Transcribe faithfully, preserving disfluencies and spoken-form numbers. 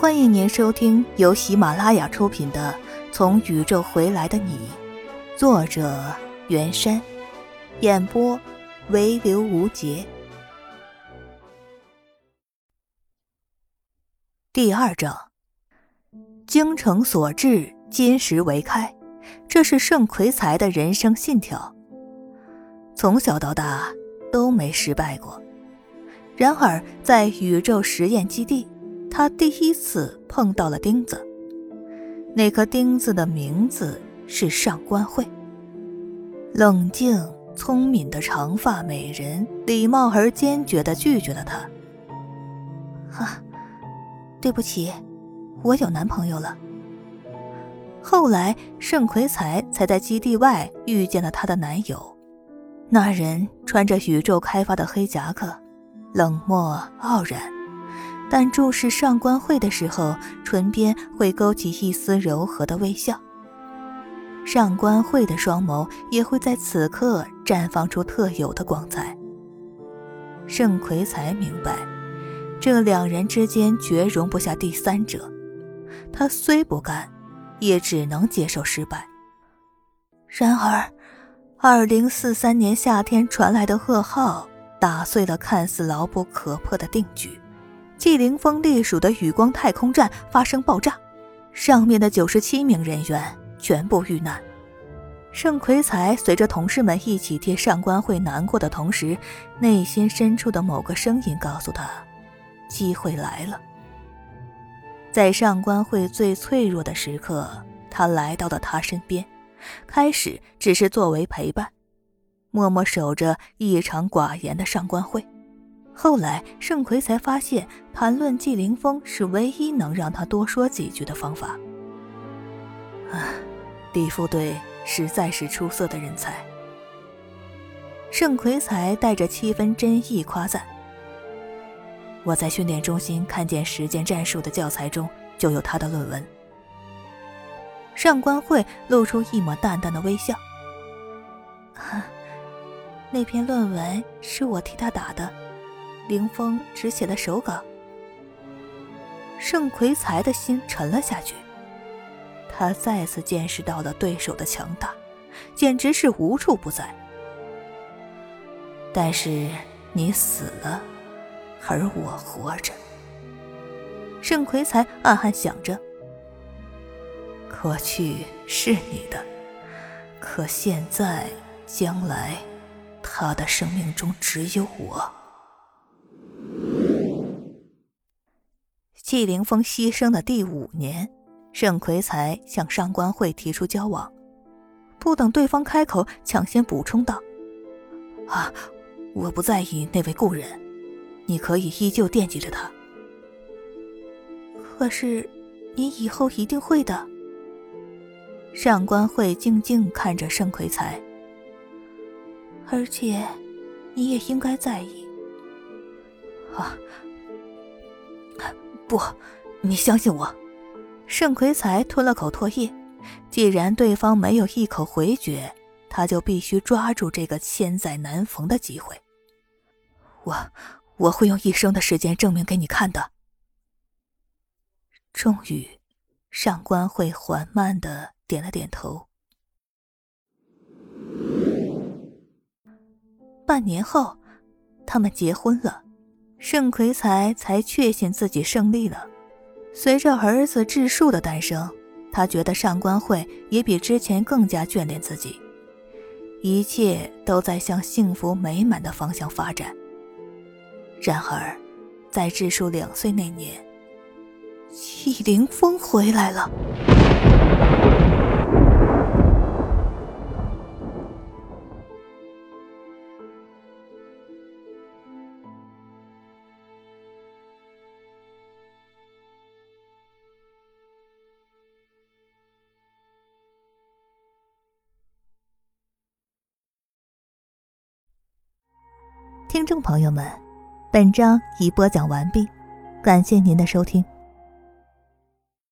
欢迎您收听由喜马拉雅出品的《从宇宙回来的你》，作者袁山，演播唯刘无节。第二章，精诚所至，金石为开，这是盛奎才的人生信条，从小到大都没失败过。然而在宇宙实验基地，他第一次碰到了钉子，那颗钉子的名字是上官慧。冷静聪明的长发美人礼貌而坚决地拒绝了他。啊，对不起，我有男朋友了。后来盛奎才才在基地外遇见了他的男友，那人穿着宇宙开发的黑夹克，冷漠傲然，但注视上官慧的时候，唇边会勾起一丝柔和的微笑。上官慧的双眸也会在此刻绽放出特有的光彩。盛奎才明白，这两人之间绝容不下第三者，他虽不甘，也只能接受失败。然而二零四三年夏天传来的噩耗打碎了看似牢不可破的定局。纪凌峰隶属的宇光太空站发生爆炸，上面的九十七名人员全部遇难。盛奎才随着同事们一起替上官慧难过的同时，内心深处的某个声音告诉他，机会来了。在上官慧最脆弱的时刻，他来到了他身边，开始只是作为陪伴，默默守着异常寡言的上官慧。后来盛奎才发现，谈论纪凌峰是唯一能让他多说几句的方法。啊，李副队实在是出色的人才。盛奎才带着七分真意夸赞。我在训练中心看见实践战术的教材中就有他的论文。上官慧露出一抹淡淡的微笑。啊，那篇论文是我替他打的。凌峰只写了手稿。盛奎才的心沉了下去，他再次见识到了对手的强大，简直是无处不在。但是你死了，而我活着。盛奎才暗暗想着，过去是你的，可现在将来，他的生命中只有我。纪凌峰牺牲的第五年，盛奎才向上官慧提出交往，不等对方开口，抢先补充道：啊，我不在意那位故人，你可以依旧惦记着他。可是你以后一定会的。上官慧静静看着盛奎才，而且你也应该在意。啊，不，你相信我。盛奎才吞了口唾液，既然对方没有一口回绝，他就必须抓住这个千载难逢的机会。我我会用一生的时间证明给你看的。终于，上官慧缓慢地点了点头。半年后，他们结婚了。盛奎才才确信自己胜利了。随着儿子智树的诞生，他觉得上官慧也比之前更加眷恋自己，一切都在向幸福美满的方向发展。然而在智树两岁那年，纪凌峰回来了。听众朋友们，本章已播讲完毕，感谢您的收听。